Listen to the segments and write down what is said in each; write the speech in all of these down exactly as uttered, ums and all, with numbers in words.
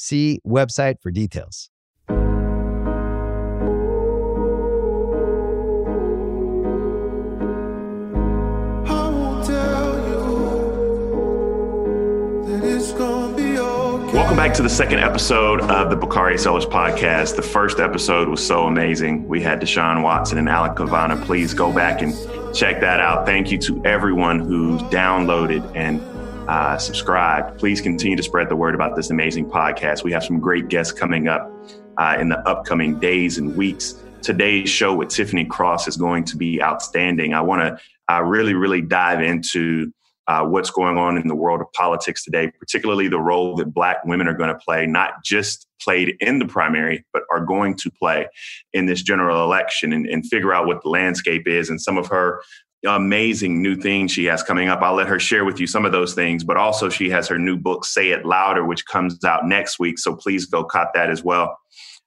See website for details. Welcome back to the second episode of the Bakari Sellers podcast. The first episode was so amazing. We had Deshaun Watson and Alec Kavanaugh. Please go back and check that out. Thank you to everyone who's downloaded and Uh, subscribe. Please continue to spread the word about this amazing podcast. We have some great guests coming up uh, in the upcoming days and weeks. Today's show with Tiffany Cross is going to be outstanding. I want to uh, really, really dive into uh, what's going on in the world of politics today, particularly the role that Black women are going to play, not just played in the primary, but are going to play in this general election, and, and figure out what the landscape is and some of her amazing new things she has coming up. I'll let her share with you some of those things, but also she has her new book, Say It Louder, which comes out next week. So please go cop that as well.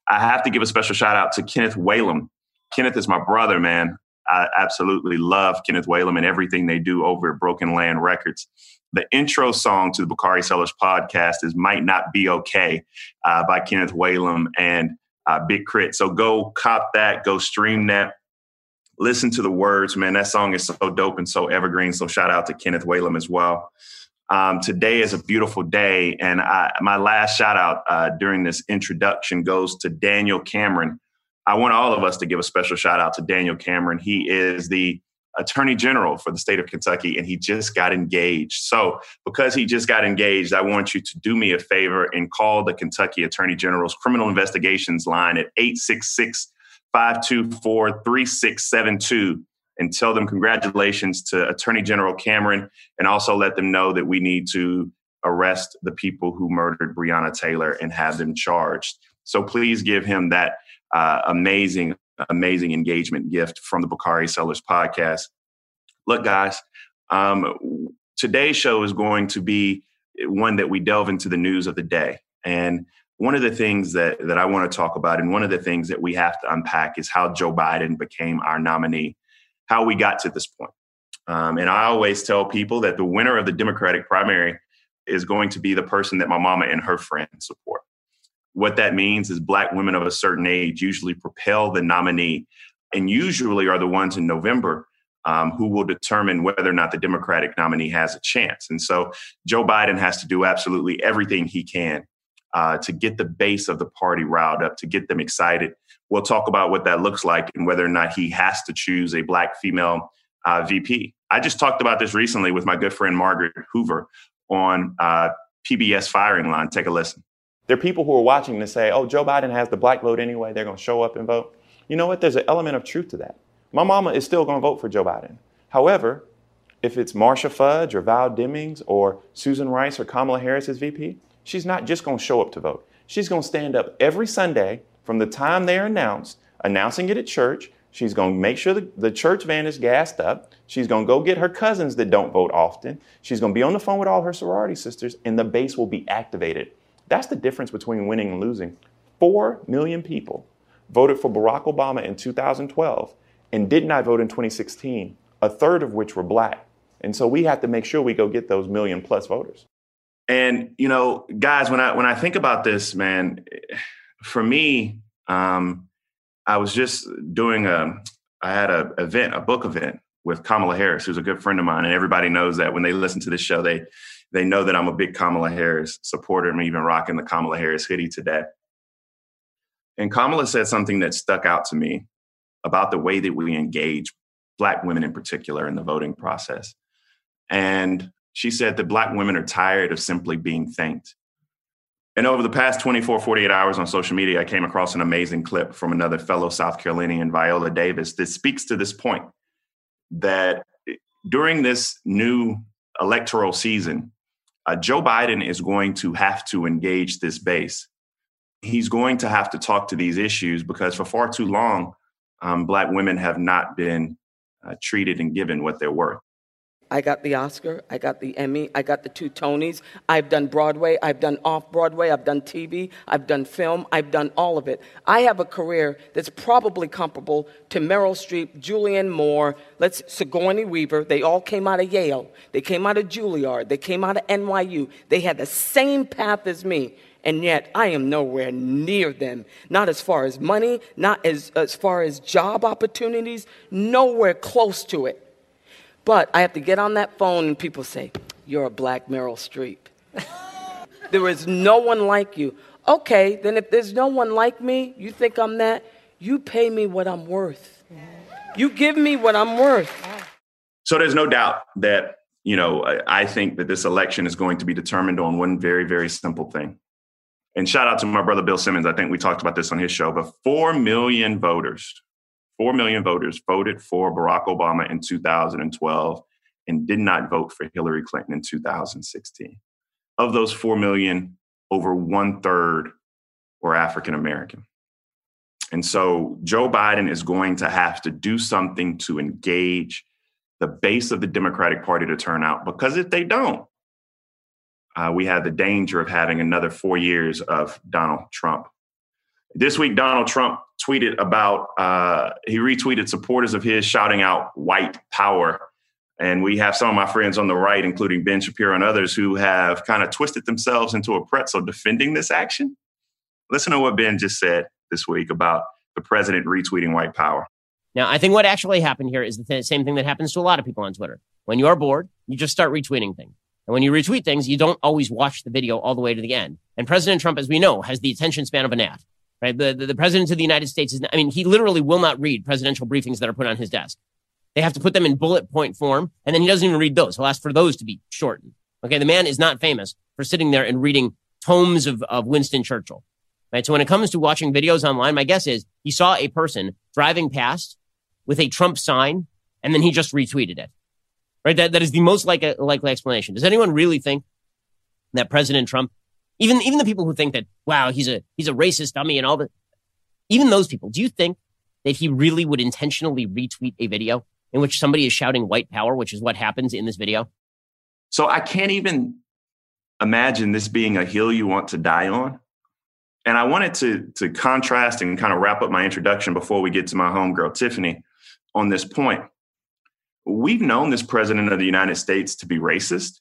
I have to give a special shout out to Kenneth Whalum. Kenneth is my brother, man. I absolutely love Kenneth Whalum and everything they do over at Broken Land Records. The intro song to the Bakari Sellers podcast is Might Not Be Okay uh, by Kenneth Whalum and uh, Big Crit. So go cop that, go stream that. Listen to the words, man. That song is so dope and so evergreen. So shout out to Kenneth Whalum as well. Um, today is a beautiful day. And I, my last shout out uh, during this introduction goes to Daniel Cameron. I want all of us to give a special shout out to Daniel Cameron. He is the Attorney General for the state of Kentucky, and he just got engaged. So because he just got engaged, I want you to do me a favor and call the Kentucky Attorney General's criminal investigations line at eight six six, five two four, three six seven two and tell them congratulations to Attorney General Cameron, and also let them know that we need to arrest the people who murdered Breonna Taylor and have them charged. So please give him that uh, amazing, amazing engagement gift from the Bakari Sellers podcast. Look, guys, um, today's show is going to be one that we delve into the news of the day. And one of the things that, that I want to talk about, and one of the things that we have to unpack, is how Joe Biden became our nominee, how we got to this point. Um, and I always tell people that the winner of the Democratic primary is going to be the person that my mama and her friends support. What that means is Black women of a certain age usually propel the nominee, and usually are the ones in November Um, who will determine whether or not the Democratic nominee has a chance. And so Joe Biden has to do absolutely everything he can Uh, to get the base of the party riled up, to get them excited. We'll talk about what that looks like and whether or not he has to choose a Black female uh, V P. I just talked about this recently with my good friend Margaret Hoover on uh, P B S Firing Line. Take a listen. There are people who are watching to say, oh, Joe Biden has the Black vote anyway. They're going to show up and vote. You know what? There's an element of truth to that. My mama is still going to vote for Joe Biden. However, if it's Marsha Fudge or Val Demings or Susan Rice or Kamala Harris as V P, she's not just going to show up to vote. She's going to stand up every Sunday from the time they're announced, announcing it at church. She's going to make sure the, the church van is gassed up. She's going to go get her cousins that don't vote often. She's going to be on the phone with all her sorority sisters, and the base will be activated. That's the difference between winning and losing. Four million people voted for Barack Obama in two thousand twelve and did not vote in twenty sixteen, a third of which were black. And so we have to make sure we go get those million plus voters. And, you know, guys, when I when I think about this, man, for me, um, I was just doing a I had a event, a book event with Kamala Harris, who's a good friend of mine. And everybody knows that when they listen to this show, they they know that I'm a big Kamala Harris supporter. I'm even rocking the Kamala Harris hoodie today. And Kamala said something that stuck out to me about the way that we engage Black women in particular in the voting process. And she said that Black women are tired of simply being thanked. And over the past twenty-four, forty-eight hours on social media, I came across an amazing clip from another fellow South Carolinian, Viola Davis, that speaks to this point, that during this new electoral season, uh, Joe Biden is going to have to engage this base. He's going to have to talk to these issues because for far too long, um, Black women have not been uh, treated and given what they're worth. I got the Oscar, I got the Emmy, I got the two Tonys. I've done Broadway, I've done off-Broadway, I've done T V, I've done film, I've done all of it. I have a career that's probably comparable to Meryl Streep, Julianne Moore, let's Sigourney Weaver. They all came out of Yale. They came out of Juilliard. They came out of N Y U. They had the same path as me. And yet I am nowhere near them, not as far as money, not as, as far as job opportunities, nowhere close to it. But I have to get on that phone and people say, you're a Black Meryl Streep. There is no one like you. Okay, then if there's no one like me, you think I'm that, you pay me what I'm worth. You give me what I'm worth. So there's no doubt that, you know, I think that this election is going to be determined on one very, very simple thing. And shout out to my brother, Bill Simmons. I think we talked about this on his show, but four million voters. Four million voters voted for Barack Obama in two thousand twelve and did not vote for Hillary Clinton in two thousand sixteen. Of those four million, over one third were African American. And so Joe Biden is going to have to do something to engage the base of the Democratic Party to turn out, because if they don't, uh, we have the danger of having another four years of Donald Trump. This week, Donald Trump tweeted about, uh, he retweeted supporters of his shouting out white power. And we have some of my friends on the right, including Ben Shapiro and others, who have kind of twisted themselves into a pretzel defending this action. Listen to what Ben just said this week about the president retweeting white power. Now, I think what actually happened here is the th- same thing that happens to a lot of people on Twitter. When you are bored, you just start retweeting things. And when you retweet things, you don't always watch the video all the way to the end. And President Trump, as we know, has the attention span of a gnat. Right. The, the the president of the United States is not, I mean, he literally will not read presidential briefings that are put on his desk. They have to put them in bullet point form. And then he doesn't even read those. He'll ask for those to be shortened. OK, the man is not famous for sitting there and reading tomes of, of Winston Churchill. Right. So when it comes to watching videos online, my guess is he saw a person driving past with a Trump sign and then he just retweeted it. Right. That that is the most like a, likely explanation. Does anyone really think that President Trump, Even even the people who think that, wow, he's a he's a racist dummy and all that, even those people, do you think that he really would intentionally retweet a video in which somebody is shouting white power, which is what happens in this video? So I can't even imagine this being a hill you want to die on. And I wanted to, to contrast and kind of wrap up my introduction before we get to my homegirl, Tiffany, on this point. We've known this president of the United States to be racist.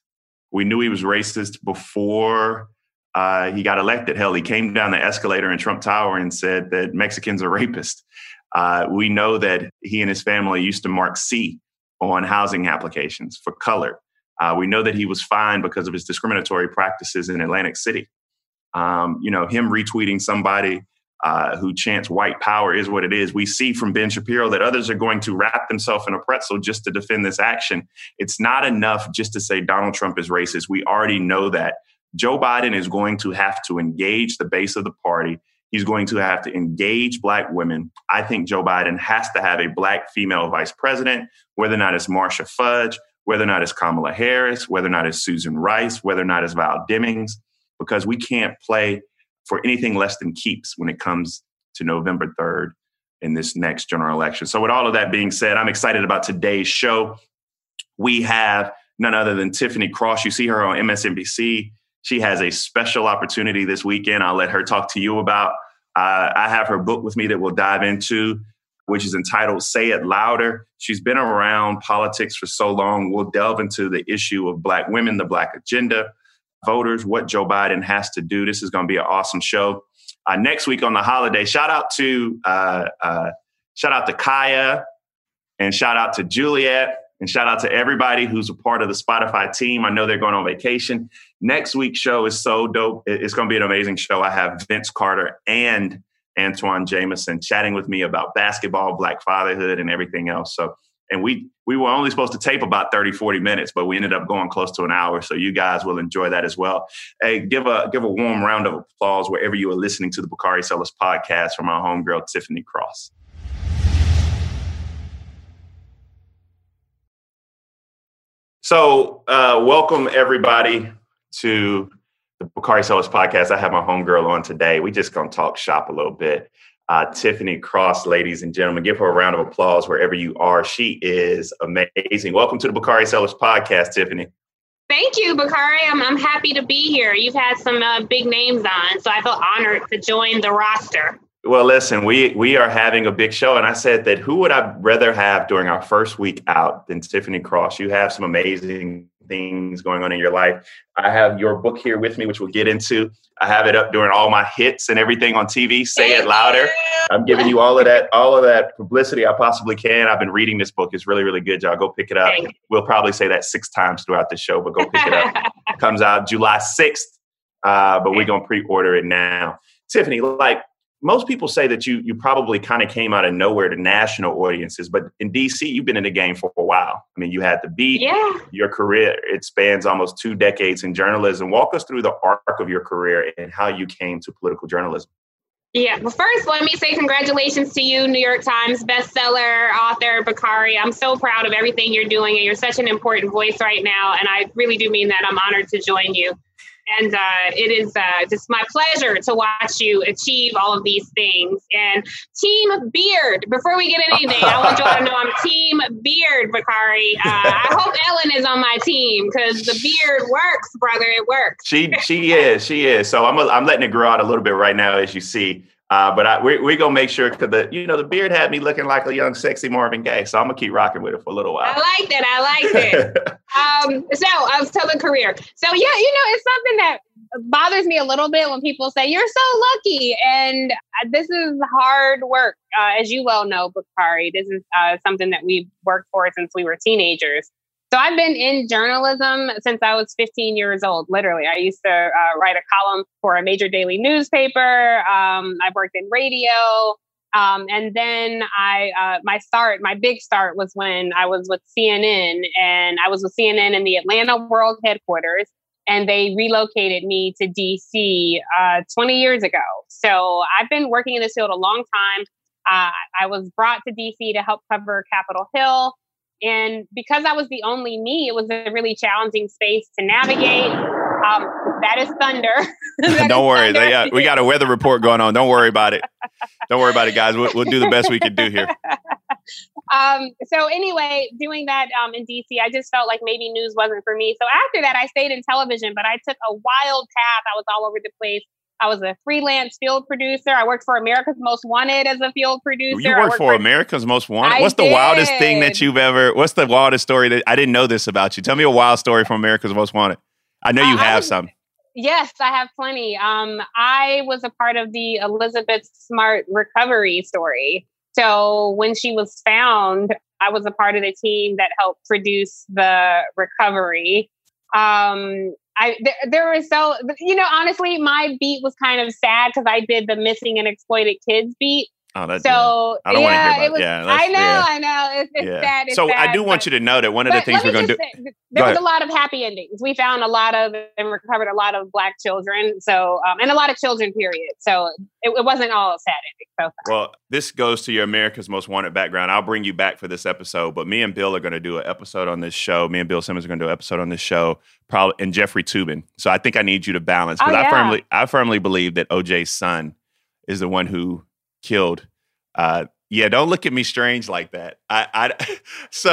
We knew he was racist before Uh, he got elected. Hell, he came down the escalator in Trump Tower and said that Mexicans are rapists. Uh, we know that he and his family used to mark C on housing applications for color. Uh, we know that he was fined because of his discriminatory practices in Atlantic City. Um, you know, him retweeting somebody uh, who chants white power is what it is. We see from Ben Shapiro that others are going to wrap themselves in a pretzel just to defend this action. It's not enough just to say Donald Trump is racist. We already know that. Joe Biden is going to have to engage the base of the party. He's going to have to engage Black women. I think Joe Biden has to have a Black female vice president, whether or not it's Marsha Fudge, whether or not it's Kamala Harris, whether or not it's Susan Rice, whether or not it's Val Demings, because we can't play for anything less than keeps when it comes to November third in this next general election. So with all of that being said, I'm excited about today's show. We have none other than Tiffany Cross. You see her on M S N B C. She has a special opportunity this weekend I'll let her talk to you about Uh, I have her book with me that we'll dive into, which is entitled Say It Louder. She's been around politics for so long. We'll delve into the issue of Black women, the Black agenda, voters, what Joe Biden has to do. This is going to be an awesome show. Uh, next week on the holiday, shout out to uh, uh, shout out to Kaya, and shout out to Juliet, and shout out to everybody who's a part of the Spotify team. I know they're going on vacation. Next week's show is so dope. It's going to be an amazing show. I have Vince Carter and Antawn Jamison chatting with me about basketball, Black fatherhood, and everything else. So, and we we were only supposed to tape about thirty, forty minutes, but we ended up going close to an hour. So you guys will enjoy that as well. Hey, give a give a warm round of applause wherever you are listening to the Bakari Sellers podcast from our homegirl, Tiffany Cross. So uh, welcome, everybody, to the Bakari Sellers podcast. I have my homegirl on today. We just going to talk shop a little bit. Uh, Tiffany Cross, ladies and gentlemen, give her a round of applause wherever you are. She is amazing. Welcome to the Bakari Sellers podcast, Tiffany. Thank you, Bakari. I'm, I'm happy to be here. You've had some uh, big names on, so I feel honored to join the roster. Well, listen, we, we are having a big show. And I said that who would I rather have during our first week out than Tiffany Cross? You have some amazing things going on in your life. I have your book here with me, which we'll get into. I have it up during all my hits and everything on T V. Say It Louder. I'm giving you all of that, all of that publicity I possibly can. I've been reading this book. It's really, really good. Y'all go pick it up. We'll probably say that six times throughout the show, but go pick it up. It comes out July sixth, uh, but we're going to pre-order it now. Tiffany, like, most people say that you you probably kind of came out of nowhere to national audiences, but in D C, you've been in the game for a while. I mean, you had The Beat. Yeah. Your career, it spans almost two decades in journalism. Walk us through the arc of your career and how you came to political journalism. Yeah. Well, first, let me say congratulations to you, New York Times bestseller, author, Bakari. I'm so proud of everything you're doing, and you're such an important voice right now. And I really do mean that. I'm honored to join you. And uh, it is uh, just my pleasure to watch you achieve all of these things. And Team Beard, before we get anything, I want you all to know I'm Team Beard, Bakari. Uh, I hope Ellen is on my team, because the beard works, brother. It works. She she is. She is. So I'm a, I'm letting it grow out a little bit right now, as you see. Uh, but I, we're, we're going to make sure, because the you know the beard had me looking like a young, sexy Marvin Gaye. So I'm going to keep rocking with it for a little while. I like that. I like that. um, so I was telling career. So, yeah, you know, it's something that bothers me a little bit when people say, you're so lucky. And this is hard work. Uh, as you well know, Bakari, this is uh, something that we've worked for since we were teenagers. So I've been in journalism since I was fifteen years old, literally. I used to uh, write a column for a major daily newspaper. Um, I've worked in radio. Um, and then I, uh, my start, my big start was when I was with C N N, and I was with C N N in the Atlanta World headquarters, and they relocated me to D C uh, twenty years ago. So I've been working in this field a long time. Uh, I was brought to D C to help cover Capitol Hill. And because I was the only me, it was a really challenging space to navigate. Um, that is thunder. that Don't is worry. Thunder. They, uh, we got a weather report going on. Don't worry about it. Don't worry about it, guys. We'll, we'll do the best we can do here. Um, so anyway, doing that um, in D C, I just felt like maybe news wasn't for me. So after that, I stayed in television, but I took a wild path. I was all over the place. I was a freelance field producer. I worked for America's Most Wanted as a field producer. You worked, worked for, for America's Most Wanted? I what's the did. wildest thing that you've ever, what's the wildest story that, I didn't know this about you. Tell me a wild story from America's Most Wanted. I know you uh, have I was, some. Yes, I have plenty. Um, I was a part of the Elizabeth Smart recovery story. So when she was found, I was a part of the team that helped produce the recovery. Um, I, there, there was so, you know, honestly, my beat was kind of sad because I did the missing and exploited kids beat. Oh, that's so, yeah. I don't yeah, want to hear about it. Yeah, I know, yeah. I know. It's, it's yeah. sad. It's so sad, I do but, want you to know that one of the things we're going to do. Say, there Go was ahead. a lot of happy endings. We found a lot of and recovered a lot of Black children. So, um, and a lot of children, period. So it, it wasn't all sad endings. So well, this goes to your America's Most Wanted background. I'll bring you back for this episode, but me and Bill are going to do an episode on this show. Me and Bill Simmons are going to do an episode on this show. Probably, and Jeffrey Toobin. So I think I need you to balance because oh, yeah. I firmly, I firmly believe that O J's son is the one who killed. Uh, yeah, don't look at me strange like that. I, I so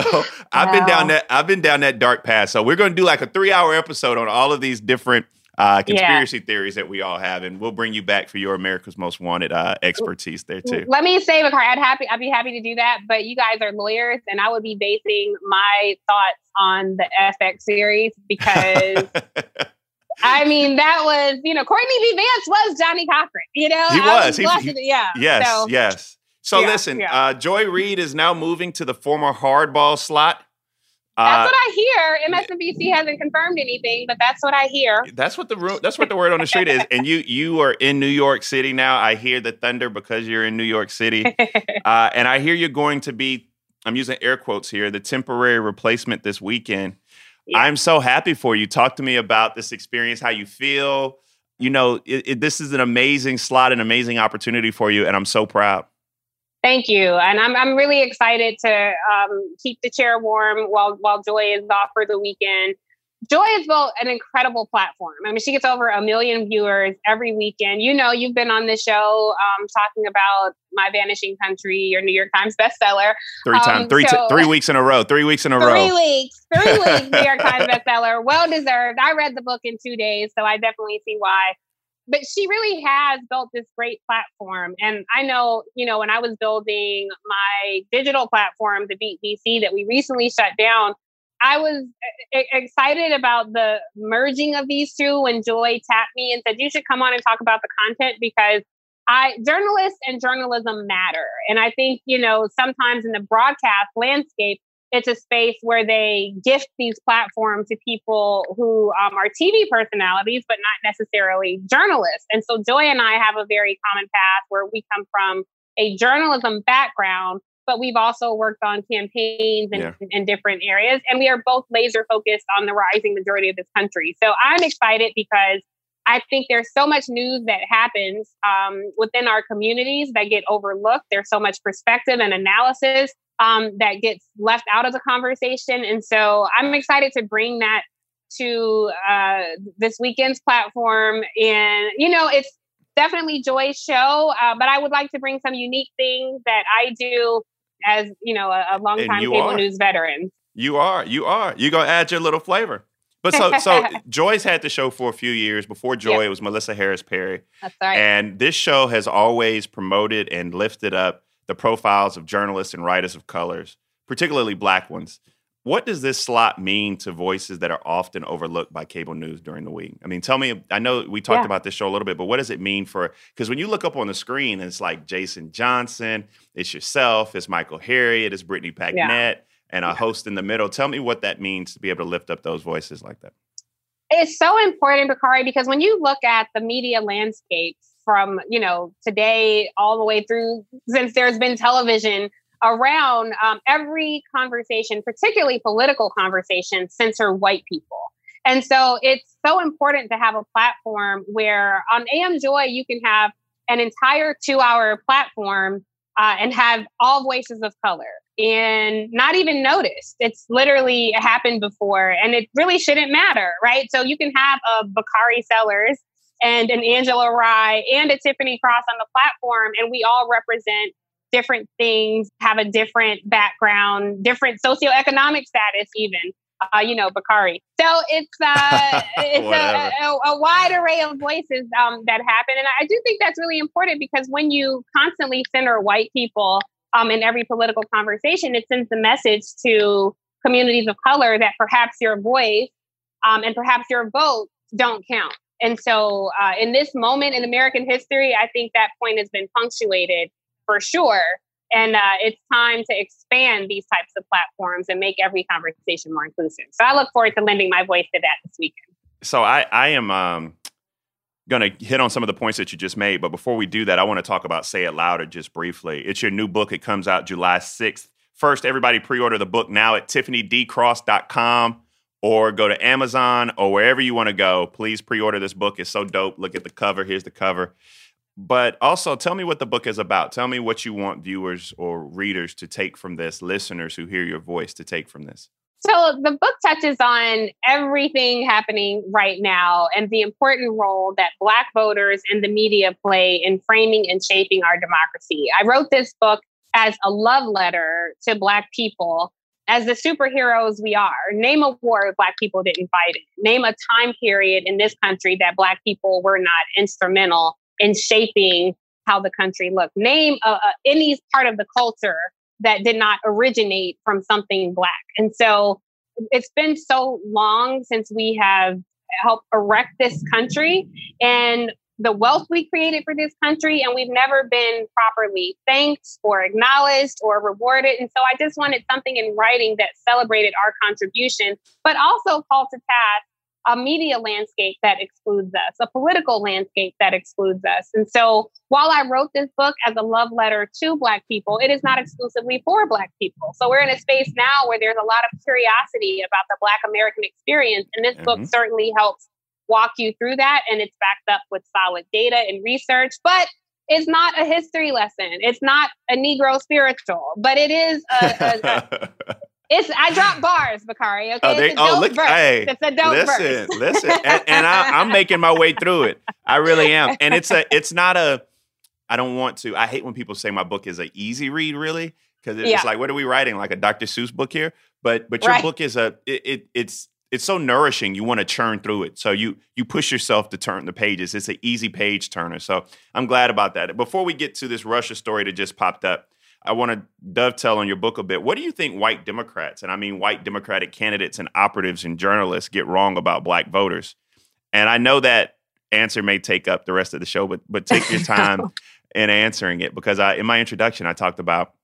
I've wow. been down that I've been down that dark path. So we're going to do like a three hour episode on all of these different uh, conspiracy yeah. theories that we all have. And we'll bring you back for your America's Most Wanted uh, expertise there, too. Let me say, Bakari, I'd happy, I'd be happy to do that. But you guys are lawyers, and I would be basing my thoughts on the F X series because... I mean, that was, you know, Courtney B. Vance was Johnny Cochran, you know? He was. was he, blessed, he, yeah. Yes, so, yes. So yeah, listen, yeah. Uh, Joy Reid is now moving to the former hardball slot. That's uh, what I hear. M S N B C hasn't confirmed anything, but that's what I hear. That's what the ro- that's what the word on the street is. And you you are in New York City now. I hear the thunder because you're in New York City. Uh, and I hear you're going to be, I'm using air quotes here, the temporary replacement this weekend. Yeah. I'm so happy for you. Talk to me about this experience, how you feel. You know, it, it, this is an amazing slot, an amazing opportunity for you, and I'm so proud. Thank you, and I'm I'm really excited to um, keep the chair warm while while Joy is off for the weekend. Joy has built an incredible platform. I mean, she gets over a million viewers every weekend. You know, you've been on this show um, talking about My Vanishing Country, your New York Times bestseller. Three times, um, three, so, t- three weeks in a row, three weeks in a three row. Three weeks, three weeks, New York Times bestseller. Well-deserved. I read the book in two days, so I definitely see why. But she really has built this great platform. And I know, you know, when I was building my digital platform, The Beat D C, that we recently shut down, I was excited about the merging of these two when Joy tapped me and said, you should come on and talk about the content because I journalists and journalism matter. And I think, you know, sometimes in the broadcast landscape, it's a space where they gift these platforms to people who um, are T V personalities, but not necessarily journalists. And so Joy and I have a very common path where we come from a journalism background, but we've also worked on campaigns in, yeah. in different areas. And we are both laser focused on the rising majority of this country. So I'm excited because I think there's so much news that happens um, within our communities that get overlooked. There's so much perspective and analysis um, that gets left out of the conversation. And so I'm excited to bring that to uh, this weekend's platform. And, you know, it's definitely Joy's show, uh, but I would like to bring some unique things that I do as, you know, a, a longtime cable news veteran. You are, you are. You're going to add your little flavor. But so, so Joy's had the show for a few years. Before Joy, yep. it was Melissa Harris Perry. That's right. And this show has always promoted and lifted up the profiles of journalists and writers of colors, particularly Black ones. What does this slot mean to voices that are often overlooked by cable news during the week? I mean, tell me, I know we talked yeah. about this show a little bit, but what does it mean for, because when you look up on the screen, it's like Jason Johnson, it's yourself, it's Michael Harriet, it's Brittany Packnett, yeah. and a yeah. host in the middle. Tell me what that means to be able to lift up those voices like that. It's so important, Bakari, because when you look at the media landscape from, you know, today all the way through, since there's been television around um, every conversation, particularly political conversations, censor white people. And so it's so important to have a platform where on A M Joy, you can have an entire two hour platform uh, and have all voices of color and not even noticed. It's literally happened before and it really shouldn't matter, right? So you can have a Bakari Sellers and an Angela Rye and a Tiffany Cross on the platform and we all represent different things, have a different background, different socioeconomic status even, uh, you know, Bakari. So it's, uh, it's a, a, a wide array of voices um, that happen. And I do think that's really important because when you constantly center white people um, in every political conversation, it sends the message to communities of color that perhaps your voice um, and perhaps your vote don't count. And so uh, in this moment in American history, I think that point has been punctuated for sure. And uh, it's time to expand these types of platforms and make every conversation more inclusive. So I look forward to lending my voice to that this weekend. So I, I am um, going to hit on some of the points that you just made. But before we do that, I want to talk about Say It Louder just briefly. It's your new book. It comes out July sixth. First, everybody pre-order the book now at tiffany d cross dot com or go to Amazon or wherever you want to go. Please pre-order this book. It's so dope. Look at the cover. Here's the cover. But also, tell me what the book is about. Tell me what you want viewers or readers to take from this, listeners who hear your voice to take from this. So the book touches on everything happening right now and the important role that Black voters and the media play in framing and shaping our democracy. I wrote this book as a love letter to Black people as the superheroes we are, name a war Black people didn't fight in. Name a time period in this country that Black people were not instrumental in shaping how the country looked. Name uh, uh, any part of the culture that did not originate from something Black. And so it's been so long since we have helped erect this country and the wealth we created for this country, and we've never been properly thanked or acknowledged or rewarded. And so I just wanted something in writing that celebrated our contribution, but also called to task a media landscape that excludes us, a political landscape that excludes us. And so while I wrote this book as a love letter to Black people, it is not exclusively for Black people. So we're in a space now where there's a lot of curiosity about the Black American experience. And this mm-hmm. book certainly helps walk you through that. And it's backed up with solid data and research, but it's not a history lesson. It's not a Negro spiritual, but it is a... a, a It's I drop bars, Bakari. Okay, oh, they, it's, a oh look, hey, it's a dope verse. Listen, listen, and, and I, I'm making my way through it. I really am, and it's a, it's not a. I don't want to. I hate when people say my book is an easy read, really, because it's yeah. like, what are we writing? Like a Doctor Seuss book here, but but your right. book is a. It, it it's it's so nourishing. You want to churn through it, so you you push yourself to turn the pages. It's an easy page turner. So I'm glad about that. Before we get to this Russia story that just popped up, I want to dovetail on your book a bit. What do you think white Democrats, and I mean white Democratic candidates and operatives and journalists, get wrong about Black voters? And I know that answer may take up the rest of the show, but but take your time in answering it, because I, in my introduction, I talked about,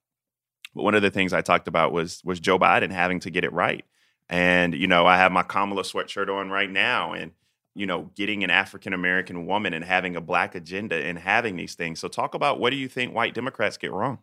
one of the things I talked about was was Joe Biden having to get it right. And, you know, I have my Kamala sweatshirt on right now, and, you know, getting an African-American woman and having a Black agenda and having these things. So talk about, what do you think white Democrats get wrong?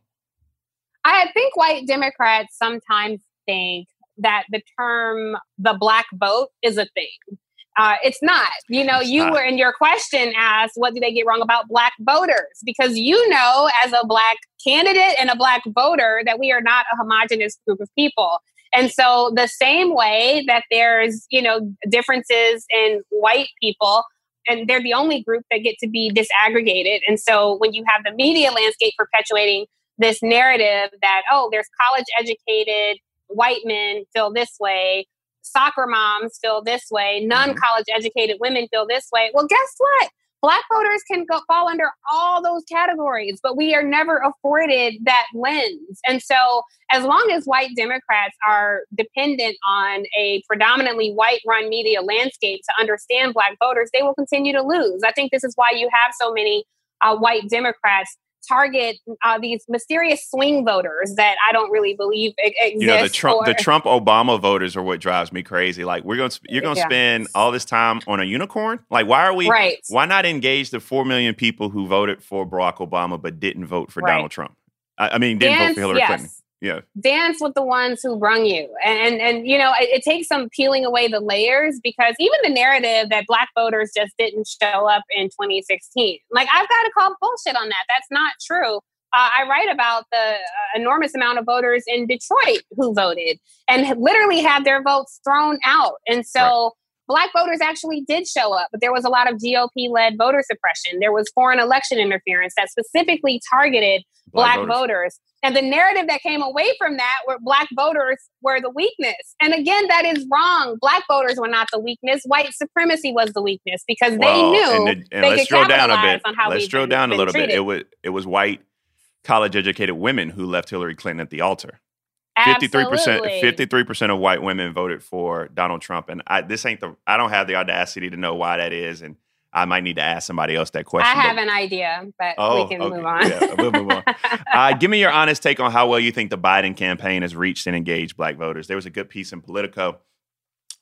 I think white Democrats sometimes think that the term the Black vote is a thing. Uh, it's not. You know, it's you not. Were in your question asked, what do they get wrong about Black voters? Because, you know, as a Black candidate and a Black voter, that we are not a homogenous group of people. And so the same way that there's, you know, differences in white people, and they're the only group that get to be disaggregated. And so when you have the media landscape perpetuating this narrative that, oh, there's college educated white men feel this way, soccer moms feel this way, non-college educated women feel this way. Well, guess what? Black voters can go, fall under all those categories, but we are never afforded that lens. And so as long as white Democrats are dependent on a predominantly white-run media landscape to understand Black voters, they will continue to lose. I think this is why you have so many uh, white Democrats target uh, these mysterious swing voters that I don't really believe exist. You know, the Trump, or- the Trump Obama voters are what drives me crazy. Like, we're going, you're going to yeah. spend all this time on a unicorn. Like, why are we? Right. Why not engage the four million people who voted for Barack Obama but didn't vote for right. Donald Trump? I, I mean, didn't Dance, vote for Hillary yes. Clinton. Yeah. Dance with the ones who brung you. And, and, and you know, it, it takes some peeling away the layers, because even the narrative that Black voters just didn't show up in twenty sixteen. Like, I've got to call bullshit on that. That's not true. Uh, I write about the uh, enormous amount of voters in Detroit who voted and literally had their votes thrown out. And so right. Black voters actually did show up, but there was a lot of G O P-led voter suppression. There was foreign election interference that specifically targeted Black, Black voters. voters. And the narrative that came away from that were Black voters were the weakness. And again, that is wrong. Black voters were not the weakness. White supremacy was the weakness, because well, they knew and the, and they let's could drill capitalize down a bit. on how Let's drill down a little treated. bit. It was, it was white college-educated women who left Hillary Clinton at the altar. fifty-three percent, fifty-three percent of white women voted for Donald Trump. And I, this ain't the, I don't have the audacity to know why that is. And I might need to ask somebody else that question. I have but, an idea, but oh, we can okay. move on. Yeah, we'll move on. Uh, give me your honest take on how well you think the Biden campaign has reached and engaged Black voters. There was a good piece in Politico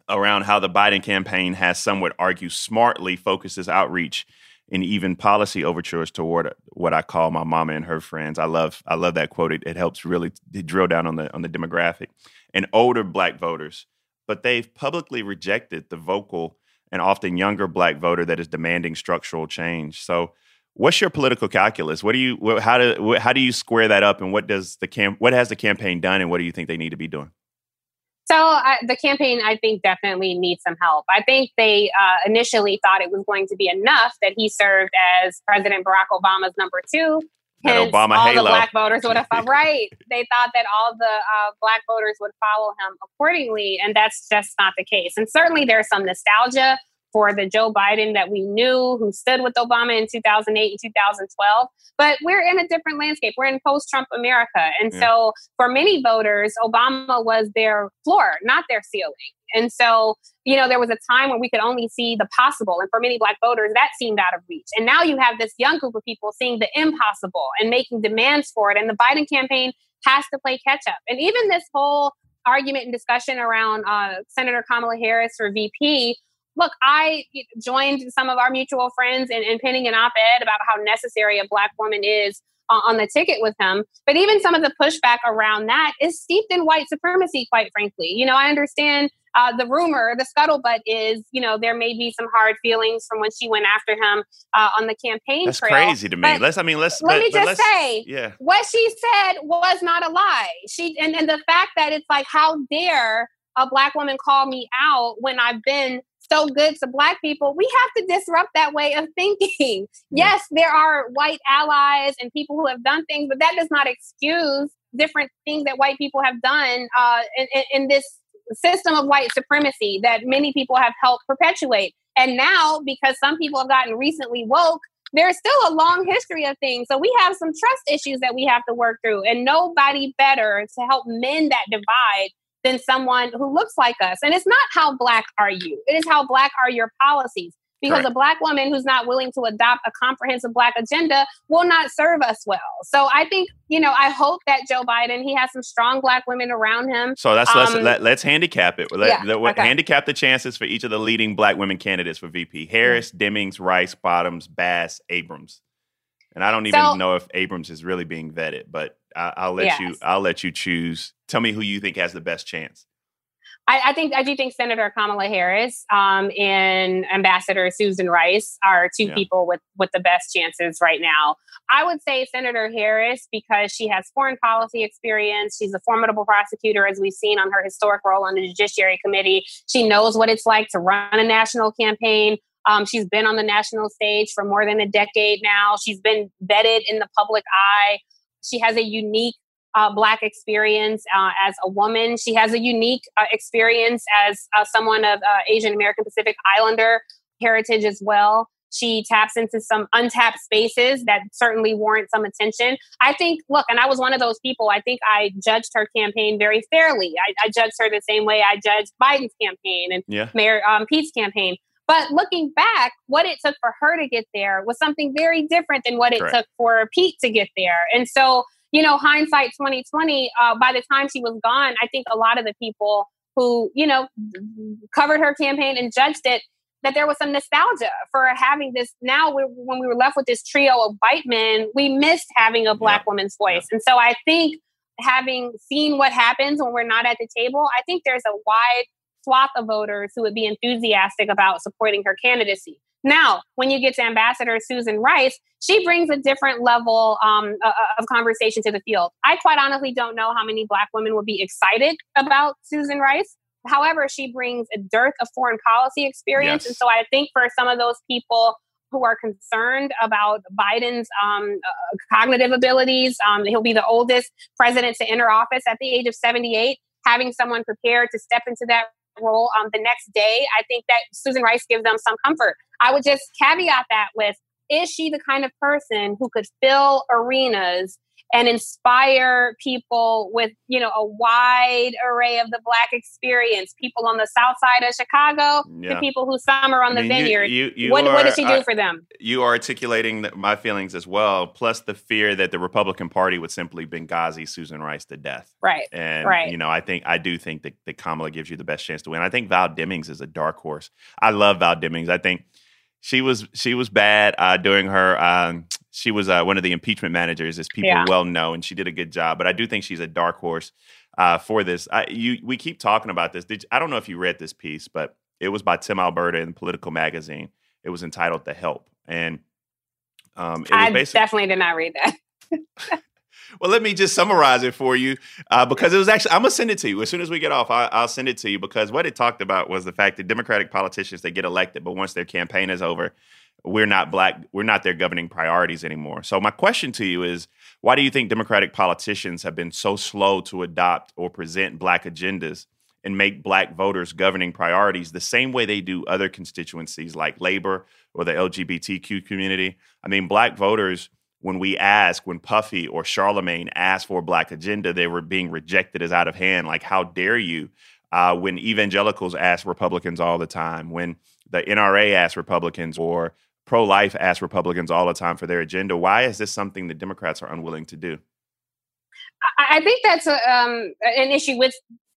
around how the Biden campaign has, some would argue, smartly focused its outreach and even policy overtures toward what I call my mama and her friends. I love I love that quote. It, it helps really to drill down on the on the demographic and older Black voters. But they've publicly rejected the vocal and often younger Black voter that is demanding structural change. So what's your political calculus? What do you how do how do you square that up? And what does the cam what has the campaign done, and what do you think they need to be doing? So uh, the campaign, I think, definitely needs some help. I think they uh, initially thought it was going to be enough that he served as President Barack Obama's number two. Hence, Obama all halo. The black voters would have followed. Right. They thought that all the uh, black voters would follow him accordingly. And that's just not the case. And certainly there's some nostalgia for the Joe Biden that we knew, who stood with Obama in two thousand eight and two thousand twelve. But we're in a different landscape. We're in post-Trump America. And yeah. so for many voters, Obama was their floor, not their ceiling. And so, you know, there was a time when we could only see the possible. And for many black voters, that seemed out of reach. And now you have this young group of people seeing the impossible and making demands for it. And the Biden campaign has to play catch up. And even this whole argument and discussion around uh, Senator Kamala Harris for V P. Look, I joined some of our mutual friends in, in penning an op-ed about how necessary a black woman is uh, on the ticket with him. But even some of the pushback around that is steeped in white supremacy, quite frankly. You know, I understand uh, the rumor, the scuttlebutt is, you know, there may be some hard feelings from when she went after him uh, on the campaign That's trail. That's crazy to me. But let's, I mean, let's, let, let me just let's, say, yeah. what she said was not a lie. She and, and the fact that it's like, how dare a black woman call me out when I've been so good to black people? We have to disrupt that way of thinking. Yes, there are white allies and people who have done things, but that does not excuse different things that white people have done uh, in, in this system of white supremacy that many people have helped perpetuate. And now, because some people have gotten recently woke, there's still a long history of things. So we have some trust issues that we have to work through, and nobody better to help mend that divide than someone who looks like us. And it's not how black are you. It is how black are your policies. Because right. a black woman who's not willing to adopt a comprehensive black agenda will not serve us well. So I think, you know, I hope that Joe Biden, he has some strong black women around him. So that's um, let's, let, let's handicap it. Let, yeah, the, okay. Handicap the chances for each of the leading black women candidates for V P. Harris, mm-hmm. Demings, Rice, Bottoms, Bass, Abrams. And I don't even so, know if Abrams is really being vetted, but I, I'll let yes. you. I'll let you choose. Tell me who you think has the best chance. I, I think I do think Senator Kamala Harris um, and Ambassador Susan Rice are two yeah. people with, with the best chances right now. I would say Senator Harris, because she has foreign policy experience. She's a formidable prosecutor, as we've seen on her historic role on the Judiciary Committee. She knows what it's like to run a national campaign. Um, she's been on the national stage for more than a decade now. She's been vetted in the public eye. She has a unique uh, Black experience uh, as a woman. She has a unique uh, experience as uh, someone of uh, Asian American Pacific Islander heritage as well. She taps into some untapped spaces that certainly warrant some attention. I think, look, and I was one of those people, I think I judged her campaign very fairly. I, I judged her the same way I judged Biden's campaign and yeah. Mayor um, Pete's campaign. But looking back, what it took for her to get there was something very different than what it Correct. took for Pete to get there. And so, you know, hindsight twenty twenty, uh, by the time she was gone, I think a lot of the people who, you know, covered her campaign and judged it, that there was some nostalgia for having this. Now, we, when we were left with this trio of white men, we missed having a Black yeah. woman's voice. Yeah. And so I think having seen what happens when we're not at the table, I think there's a wide swath of voters who would be enthusiastic about supporting her candidacy. Now, when you get to Ambassador Susan Rice, she brings a different level um, of conversation to the field. I quite honestly don't know how many Black women will be excited about Susan Rice. However, she brings a dearth of foreign policy experience. Yes. And so I think for some of those people who are concerned about Biden's um, uh, cognitive abilities, um, he'll be the oldest president to enter office at the age of seventy-eight. Having someone prepared to step into that role um, the next day, I think that Susan Rice gives them some comfort. I would just caveat that with, is she the kind of person who could fill arenas and inspire people with, you know, a wide array of the Black experience, people on the South Side of Chicago, yeah. the people who summer on I mean, the vineyard. You, you, you what, are, what does she do I, for them? You are articulating my feelings as well, plus the fear that the Republican Party would simply Benghazi Susan Rice to death. Right, and, right. you know, I think I do think that, that Kamala gives you the best chance to win. I think Val Demings is a dark horse. I love Val Demings. I think she was she was bad uh, during her... Um, She was uh, one of the impeachment managers, as people yeah. well know, and she did a good job. But I do think she's a dark horse uh, for this. I, you, we keep talking about this. Did, I don't know if you read this piece, but it was by Tim Alberta in Politico magazine. It was entitled "The Help," and um, it was I basically, definitely did not read that. Well, let me just summarize it for you uh, because it was actually, I'm going to send it to you. As soon as we get off, I, I'll send it to you because what it talked about was the fact that Democratic politicians, they get elected, but once their campaign is over, we're not black, we're not their governing priorities anymore. So my question to you is, why do you think Democratic politicians have been so slow to adopt or present black agendas and make black voters governing priorities the same way they do other constituencies like labor or the L G B T Q community? I mean, black voters, when we ask, when Puffy or Charlemagne asked for a black agenda, they were being rejected as out of hand. Like, how dare you? Uh, when evangelicals ask Republicans all the time, when the N R A asks Republicans or pro-life asks Republicans all the time for their agenda, why is this something that Democrats are unwilling to do? I think that's a, um, an issue with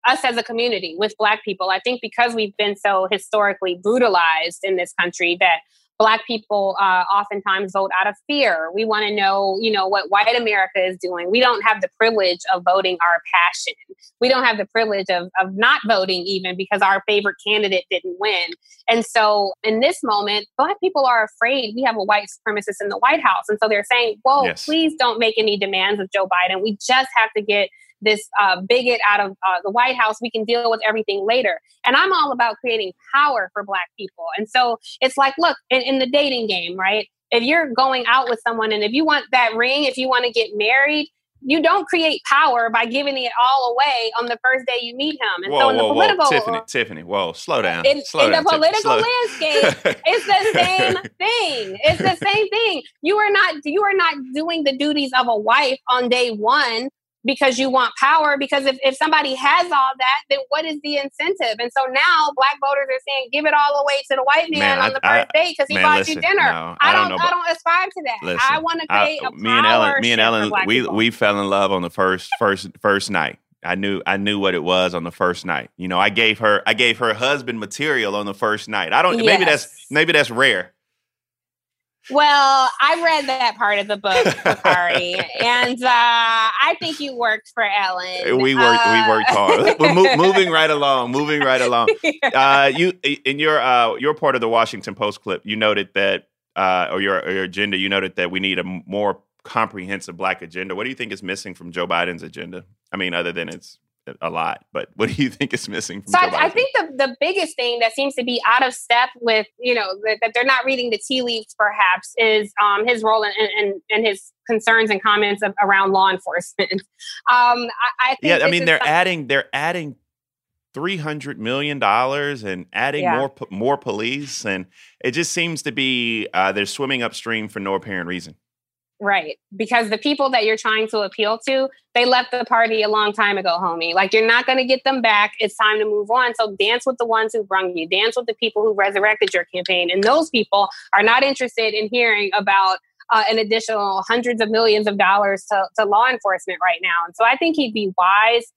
us as a community, with Black people. I think because we've been so historically brutalized in this country that Black people uh, oftentimes vote out of fear. We want to know, you know, what white America is doing. We don't have the privilege of voting our passion. We don't have the privilege of, of not voting even because our favorite candidate didn't win. And so in this moment, Black people are afraid. We have a white supremacist in the White House. And so they're saying, whoa, yes. please don't make any demands of Joe Biden. We just have to get this uh, bigot out of uh, the White House. We can deal with everything later. And I'm all about creating power for Black people. And so it's like, look, in, in the dating game, right? If you're going out with someone and if you want that ring, if you want to get married, you don't create power by giving it all away on the first day you meet him. And whoa, so in the whoa, political... Whoa. Tiffany, Tiffany, whoa, slow down. In, slow in down, the political Tiffany, landscape, it's the same thing. It's the same thing. You are not, you are not doing the duties of a wife on day one because you want power, because if, if somebody has all that, then what is the incentive? And so now Black voters are saying, give it all away to the white man, man on the I, first I, date because he man, bought listen, you dinner. No, I, I don't, don't I don't aspire to that. Listen, I want to create I, a me and Ellen, me and Ellen, we people. we fell in love on the first first first night. I knew I knew what it was on the first night. You know, I gave her I gave her husband material on the first night. I don't yes. maybe that's maybe that's rare. Well, I read that part of the book, Bakari, and uh, I think you worked for Ellen. We worked. Uh, we worked hard. But mo- moving right along. Moving right along. Uh, you in your uh, your part of the Washington Post clip, you noted that, uh, or your or your agenda, you noted that we need a more comprehensive Black agenda. What do you think is missing from Joe Biden's agenda? I mean, other than it's a lot, but what do you think is missing from so I, I think the, the biggest thing that seems to be out of step with, you know, that, that they're not reading the tea leaves perhaps is um, his role in, in, in his concerns and comments of, around law enforcement. um, I, I think yeah, I mean, they're something- adding, they're adding three hundred million dollars and adding yeah. more, more police. And it just seems to be, uh, they're swimming upstream for no apparent reason. Right. Because the people that you're trying to appeal to, they left the party a long time ago, homie. Like, you're not going to get them back. It's time to move on. So dance with the ones who brung you. Dance with the people who resurrected your campaign. And those people are not interested in hearing about uh, an additional hundreds of millions of dollars to, to law enforcement right now. And so I think he'd be wise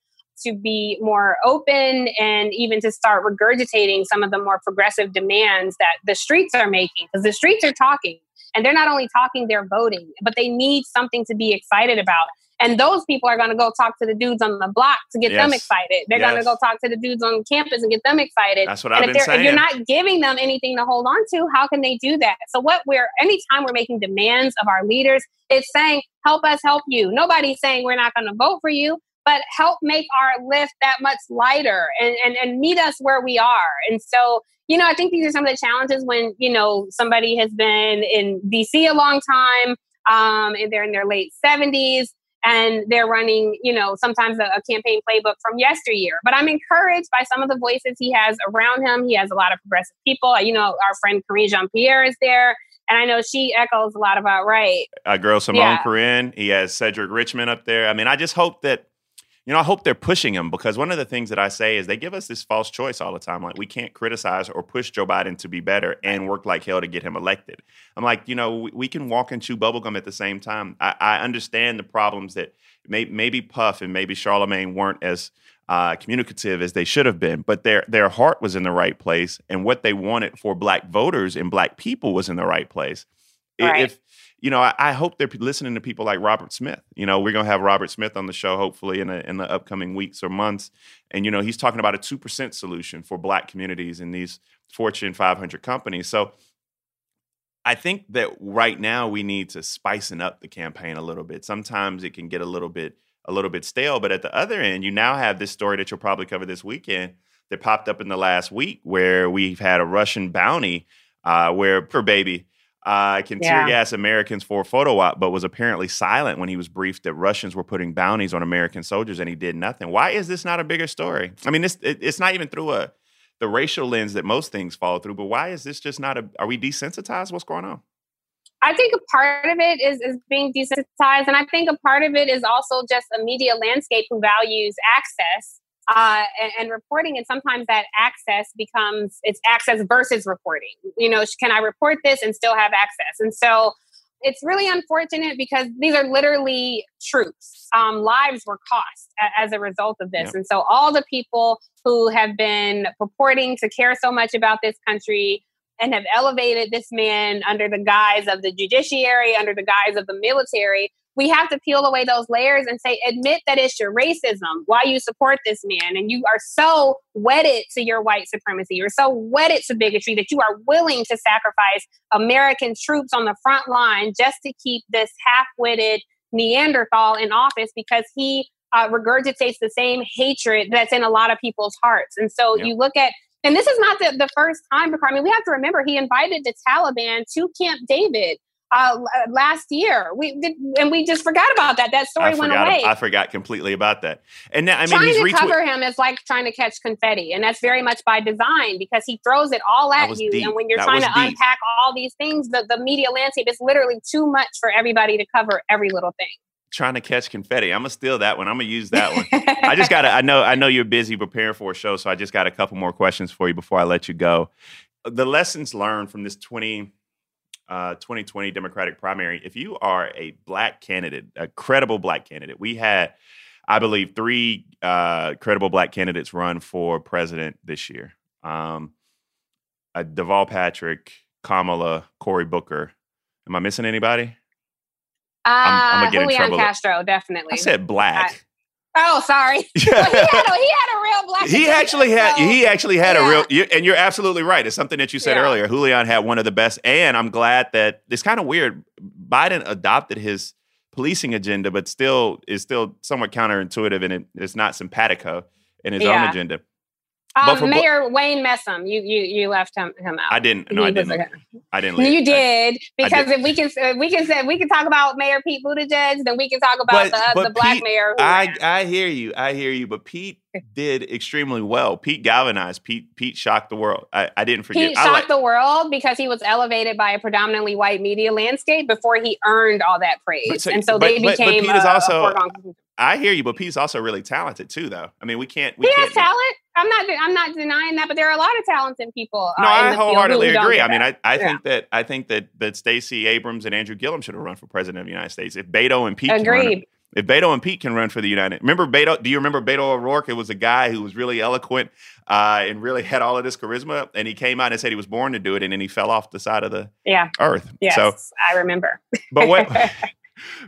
to be more open and even to start regurgitating some of the more progressive demands that the streets are making, because the streets are talking. And they're not only talking, they're voting, but they need something to be excited about. And those people are going to go talk to the dudes on the block to get yes. them excited. They're yes. going to go talk to the dudes on campus and get them excited. That's what and I've if been saying. If you're not giving them anything to hold on to, how can they do that? So what we're, anytime we're making demands of our leaders, it's saying, help us help you. Nobody's saying we're not going to vote for you, but help make our lift that much lighter and, and, and meet us where we are. And so, you know, I think these are some of the challenges when, you know, somebody has been in D C a long time um, and they're in their late seventies and they're running, you know, sometimes a, a campaign playbook from yesteryear. But I'm encouraged by some of the voices he has around him. He has a lot of progressive people. You know, our friend Karine Jean-Pierre is there. And I know she echoes a lot about right. Uh, girl Simone yeah. Corinne. He has Cedric Richmond up there. I mean, I just hope that, you know, I hope they're pushing him, because one of the things that I say is they give us this false choice all the time. Like, we can't criticize or push Joe Biden to be better and work like hell to get him elected. I'm like, you know, we, we can walk and chew bubblegum at the same time. I, I understand the problems that may, maybe Puff and maybe Charlemagne weren't as uh, communicative as they should have been, but their their heart was in the right place. And what they wanted for Black voters and Black people was in the right place. Right. If You know, I, I hope they're listening to people like Robert Smith. You know, we're going to have Robert Smith on the show, hopefully, in, a, in the upcoming weeks or months. And, you know, he's talking about a two percent solution for Black communities in these Fortune five hundred companies. So I think that right now we need to spicing up the campaign a little bit. Sometimes it can get a little bit a little bit stale. But at the other end, you now have this story that you'll probably cover this weekend that popped up in the last week, where we've had a Russian bounty uh, where, poor baby, uh, can yeah. tear gas Americans for a photo op, but was apparently silent when he was briefed that Russians were putting bounties on American soldiers, and he did nothing. Why is this not a bigger story? I mean, this it, it's not even through a the racial lens that most things fall through, but why is this just not a, are we desensitized? What's going on? I think a part of it is, is being desensitized. And I think a part of it is also just a media landscape who values access uh, and, and reporting. And sometimes that access becomes, it's access versus reporting. You know, can I report this and still have access? And so it's really unfortunate because these are literally troops. Um, lives were cost as a result of this. Yeah. And so all the people who have been purporting to care so much about this country and have elevated this man under the guise of the judiciary, under the guise of the military, we have to peel away those layers and say, admit that it's your racism, why you support this man. And you are so wedded to your white supremacy. You're so wedded to bigotry that you are willing to sacrifice American troops on the front line just to keep this half-witted Neanderthal in office because he uh, regurgitates the same hatred that's in a lot of people's hearts. And so yep. you look at And this is not the, the first time, Bakari. I mean, we have to remember he invited the Taliban to Camp David uh, last year. We did, and we just forgot about that. That story I went forgot, away. I forgot completely about that. And now, I mean, trying to retweet- cover him is like trying to catch confetti, and that's very much by design because he throws it all at you. Deep. And when you're that trying to deep. unpack all these things, the, the media landscape is literally too much for everybody to cover every little thing. Trying to catch confetti. I'm gonna steal that one. I'm gonna use that one. I just gotta, I know, I know you're busy preparing for a show, so I just got a couple more questions for you before I let you go. The lessons learned from this twenty, uh, twenty twenty Democratic primary, if you are a black candidate, a credible black candidate, we had, I believe, three uh, credible black candidates run for president this year. Um, uh, Deval Patrick, Kamala, Cory Booker. Am I missing anybody? I'm, I'm gonna uh, get in trouble. Castro, definitely. I said black. I, oh, sorry. he, had a, he had a real black. He actually had. So, he actually had yeah. a real. You, and you're absolutely right. It's something that you said yeah. earlier. Julian had one of the best, and I'm glad that it's kind of weird. Biden adopted his policing agenda, but still is still somewhat counterintuitive, and it, it's not simpatico in his yeah. own agenda. Um, for, Mayor Wayne Messam, you you you left him, him out. I didn't. No, he I didn't. Like, I didn't. Leave. You did because did. if we can if we can if we can talk about Mayor Pete Buttigieg, then we can talk about but, the, but the black Pete, mayor. Who I ran. I hear you. I hear you. But Pete did extremely well. Pete galvanized. Pete Pete shocked the world. I, I didn't forget. Pete I shocked like, the world because he was elevated by a predominantly white media landscape before he earned all that praise, so, and so but, they but, became. But Pete is also. A, a I hear you, but Pete's also really talented too, though. I mean, we can't. We he can't has talent. I'm not. I'm not denying that, but there are a lot of talented people. Uh, no, I wholeheartedly agree. I mean, I, I yeah. think that I think that that Stacey Abrams and Andrew Gillum should have run for president of the United States. If Beto and Pete agreed. Can run, if Beto and Pete can run for the United, remember Beto? Do you remember Beto O'Rourke? It was a guy who was really eloquent uh, and really had all of this charisma, and he came out and said he was born to do it, and then he fell off the side of the yeah. earth. Yes, so, I remember. But what?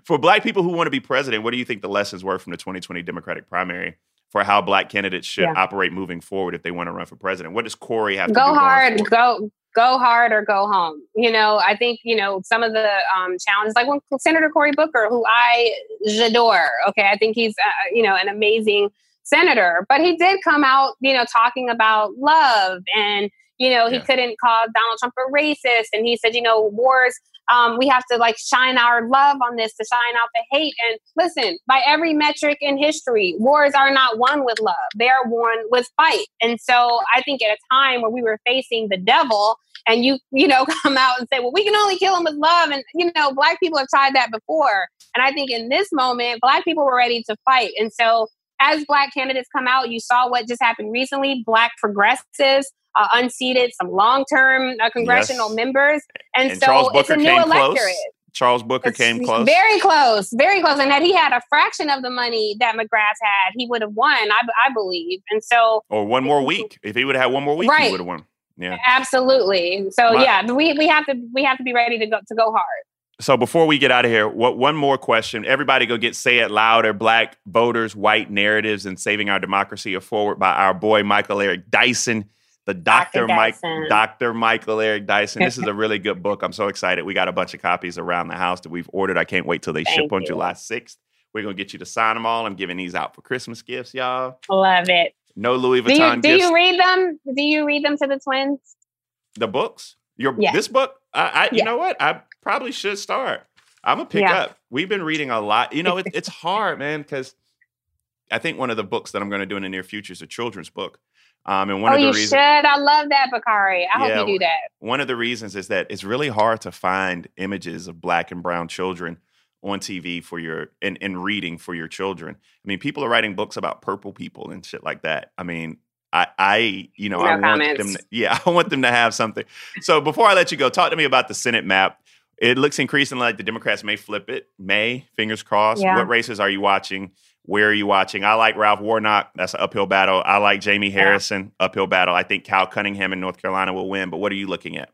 For black people who want to be president, what do you think the lessons were from the twenty twenty Democratic primary for how black candidates should yeah. operate moving forward if they want to run for president? What does Corey have to do? Go hard, go go hard or go home. You know, I think, you know, some of the um, challenges, like when Senator Cory Booker, who I adore, okay, I think he's, uh, you know, an amazing senator, but he did come out, you know, talking about love and, you know, he yeah. couldn't call Donald Trump a racist. And he said, you know, wars, Um, we have to like shine our love on this to shine out the hate. And listen, by every metric in history, wars are not won with love. They are won with fight. And so I think at a time where we were facing the devil and you, you know, come out and say, well, we can only kill him with love. And, you know, black people have tried that before. And I think in this moment, black people were ready to fight. And so as black candidates come out, you saw what just happened recently, black progressives. Uh, unseated some long-term uh, congressional yes. members, and, and so Charles Booker it's a new came electorate. Close. Charles Booker it's came close, very close, very close. And had he had a fraction of the money that McGrath had, he would have won, I, I believe. And so, or one more week, if he would have had one more week, right. he would have won. Yeah, absolutely. So My, yeah, we we have to we have to be ready to go to go hard. So before we get out of here, what one more question. Everybody go get Say It Louder, Black Voters, White Narratives, and Saving Our Democracy, a forward by our boy Michael Eric Dyson. The Doctor Mike, Doctor Michael Eric Dyson. This is a really good book. I'm so excited. We got a bunch of copies around the house that we've ordered. I can't wait till they Thank ship you. on July sixth. We're going to get you to sign them all. I'm giving these out for Christmas gifts, y'all. Love it. No Louis Vuitton do you, do gifts. Do you read them? Do you read them to the twins? The books? Your yeah. this book, I, I you yeah. know what? I probably should start. I'm gonna pick yeah. up. We've been reading a lot. You know, it, it's hard, man, because I think one of the books that I'm going to do in the near future is a children's book. Um, and one oh, of the you reasons, should. I love that, Bakari. I yeah, hope you do that. One of the reasons is that it's really hard to find images of Black and brown children on T V for your and, and reading for your children. I mean, people are writing books about purple people and shit like that. I mean, I, I you know, no I comments. want them. To, yeah, I want them to have something. So before I let you go, talk to me about the Senate map. It looks increasingly like the Democrats may flip it. May, fingers crossed. Yeah. What races are you watching? Where are you watching? I like Ralph Warnock. That's an uphill battle. I like Jamie Harrison. Yeah. Uphill battle. I think Kyle Cunningham in North Carolina will win. But what are you looking at?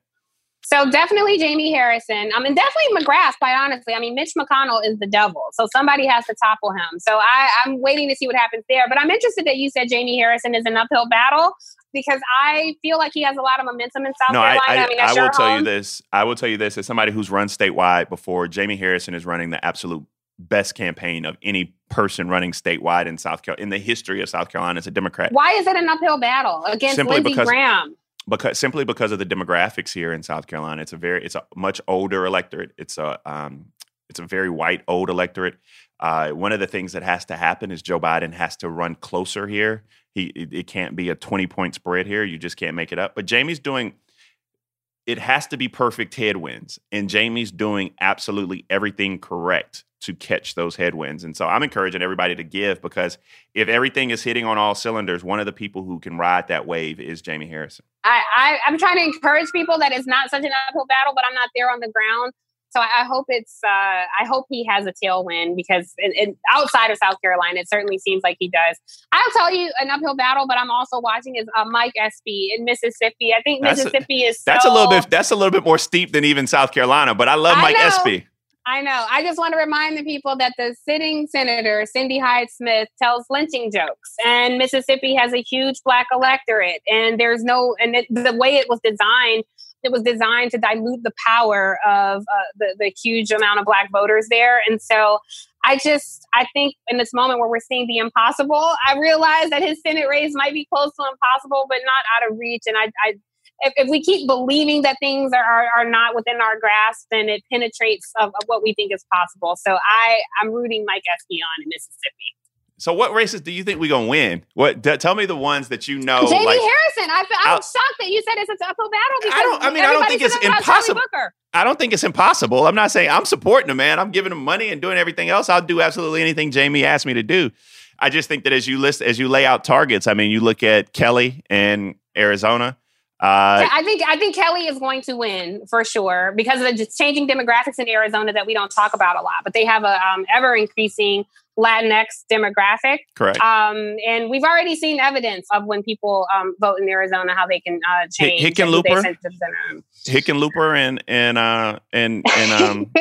So definitely Jamie Harrison. I mean, definitely McGrath, quite honestly. I mean, Mitch McConnell is the devil. So somebody has to topple him. So I, I'm waiting to see what happens there. But I'm interested that you said Jamie Harrison is an uphill battle because I feel like he has a lot of momentum in South no, Carolina. I, I, I, mean, I will tell home. you this. I will tell you this. As somebody who's run statewide before, Jamie Harrison is running the absolute best campaign of any person running statewide in South Carolina, in the history of South Carolina as a Democrat. Why is it an uphill battle against simply Lindsey because, Graham? Because simply because of the demographics here in South Carolina, it's a very, it's a much older electorate. It's a, um, it's a very white old electorate. Uh, one of the things that has to happen is Joe Biden has to run closer here. He, it, it can't be a twenty point spread here. You just can't make it up. But Jamie's doing. It has to be perfect headwinds, and Jamie's doing absolutely everything correct to catch those headwinds. And so I'm encouraging everybody to give, because if everything is hitting on all cylinders, one of the people who can ride that wave is Jamie Harrison. I, I, I'm trying to encourage people that it's not such an uphill battle, but I'm not there on the ground. So I, I hope it's, uh, I hope he has a tailwind, because it, it, outside of South Carolina, it certainly seems like he does. I'll tell you an uphill battle, but I'm also watching is uh, Mike Espy in Mississippi. I think that's Mississippi a, is so, that's a little bit, that's a little bit more steep than even South Carolina, but I love I Mike know. Espy. I know. I just want to remind the people that the sitting senator, Cindy Hyde-Smith, tells lynching jokes. And Mississippi has a huge Black electorate. And there's no, and it, the way it was designed, it was designed to dilute the power of uh, the, the huge amount of Black voters there. And so I just, I think in this moment where we're seeing the impossible, I realize that his Senate race might be close to impossible, but not out of reach. And I, I If, if we keep believing that things are, are, are not within our grasp, then it penetrates of, of what we think is possible. So I, I'm rooting Mike Espy on in Mississippi. So what races do you think we're going to win? What? D- tell me the ones that you know. Jamie like, Harrison. I, I'm I'll, shocked that you said it's an uphill battle. Because I don't, I mean, I don't think it's impossible. I don't think it's impossible. I'm not saying I'm supporting him, man. I'm giving him money and doing everything else. I'll do absolutely anything Jamie asked me to do. I just think that as you list, as you lay out targets, I mean, you look at Kelly in Arizona. Uh, I think I think Kelly is going to win for sure because of the changing demographics in Arizona that we don't talk about a lot, but they have a um, ever increasing Latinx demographic. Correct. Um, and we've already seen evidence of when people um, vote in Arizona how they can uh, change. Hick and Looper. Hick and Looper in in uh, in, in um,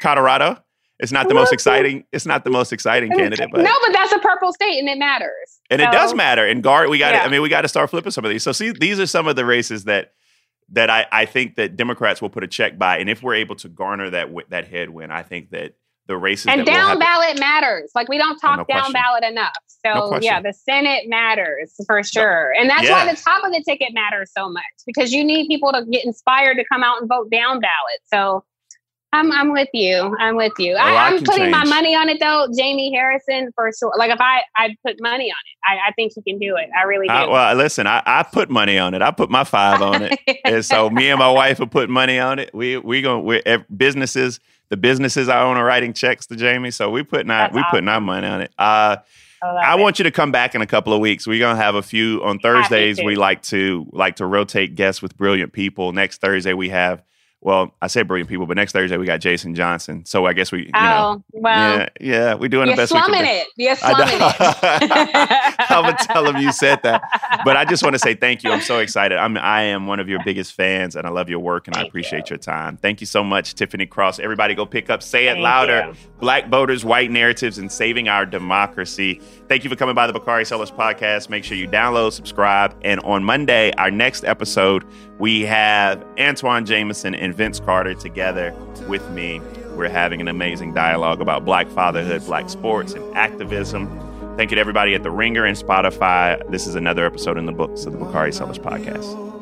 Colorado. It's not the most exciting. It's not the most exciting candidate, but no, but that's a purple state, and it matters. And so, it does matter. And guard, we got. Yeah. I mean, we got to start flipping some of these. So, see, these are some of the races that that I, I think that Democrats will put a check by. And if we're able to garner that that headwind, I think that the races and that down we'll ballot to, matters. Like we don't talk oh, no down question. ballot enough. So no yeah, the Senate matters for sure, no. and that's yeah. why the top of the ticket matters so much, because you need people to get inspired to come out and vote down ballot. So. I'm, I'm with you. I'm with you. I, I'm putting change. my money on it, though. Jamie Harrison, for sure. Like, if I I put money on it, I, I think he can do it. I really do. I, well, listen, I, I put money on it. I put my five on it. And so me and my wife will put money on it. We we going we businesses. The businesses I own are writing checks to Jamie. So we putting our, we awesome. putting our money on it. Uh, I, I it. want you to come back in a couple of weeks. We're gonna have a few on Thursdays. We like to like to rotate guests with brilliant people. Next Thursday we have. Well, I say brilliant people, but next Thursday we got Jason Johnson. So I guess we, you oh, know. well. Yeah, yeah we're doing the best we can. You're slumming it. You're slumming it. I'm going to tell him you said that. But I just want to say thank you. I'm so excited. I'm, I am one of your biggest fans, and I love your work, and thank I appreciate you. your time. Thank you so much, Tiffany Cross. Everybody go pick up Say It thank Louder, you. Black Voters, White Narratives, and Saving Our Democracy. Thank you for coming by the Bakari Sellers Podcast. Make sure you download, subscribe. And on Monday, our next episode, we have Antawn Jamison and Vince Carter together with me. We're having an amazing dialogue about Black fatherhood, Black sports, and activism. Thank you to everybody at The Ringer and Spotify. This is another episode in the books of the Bakari Sellers Podcast.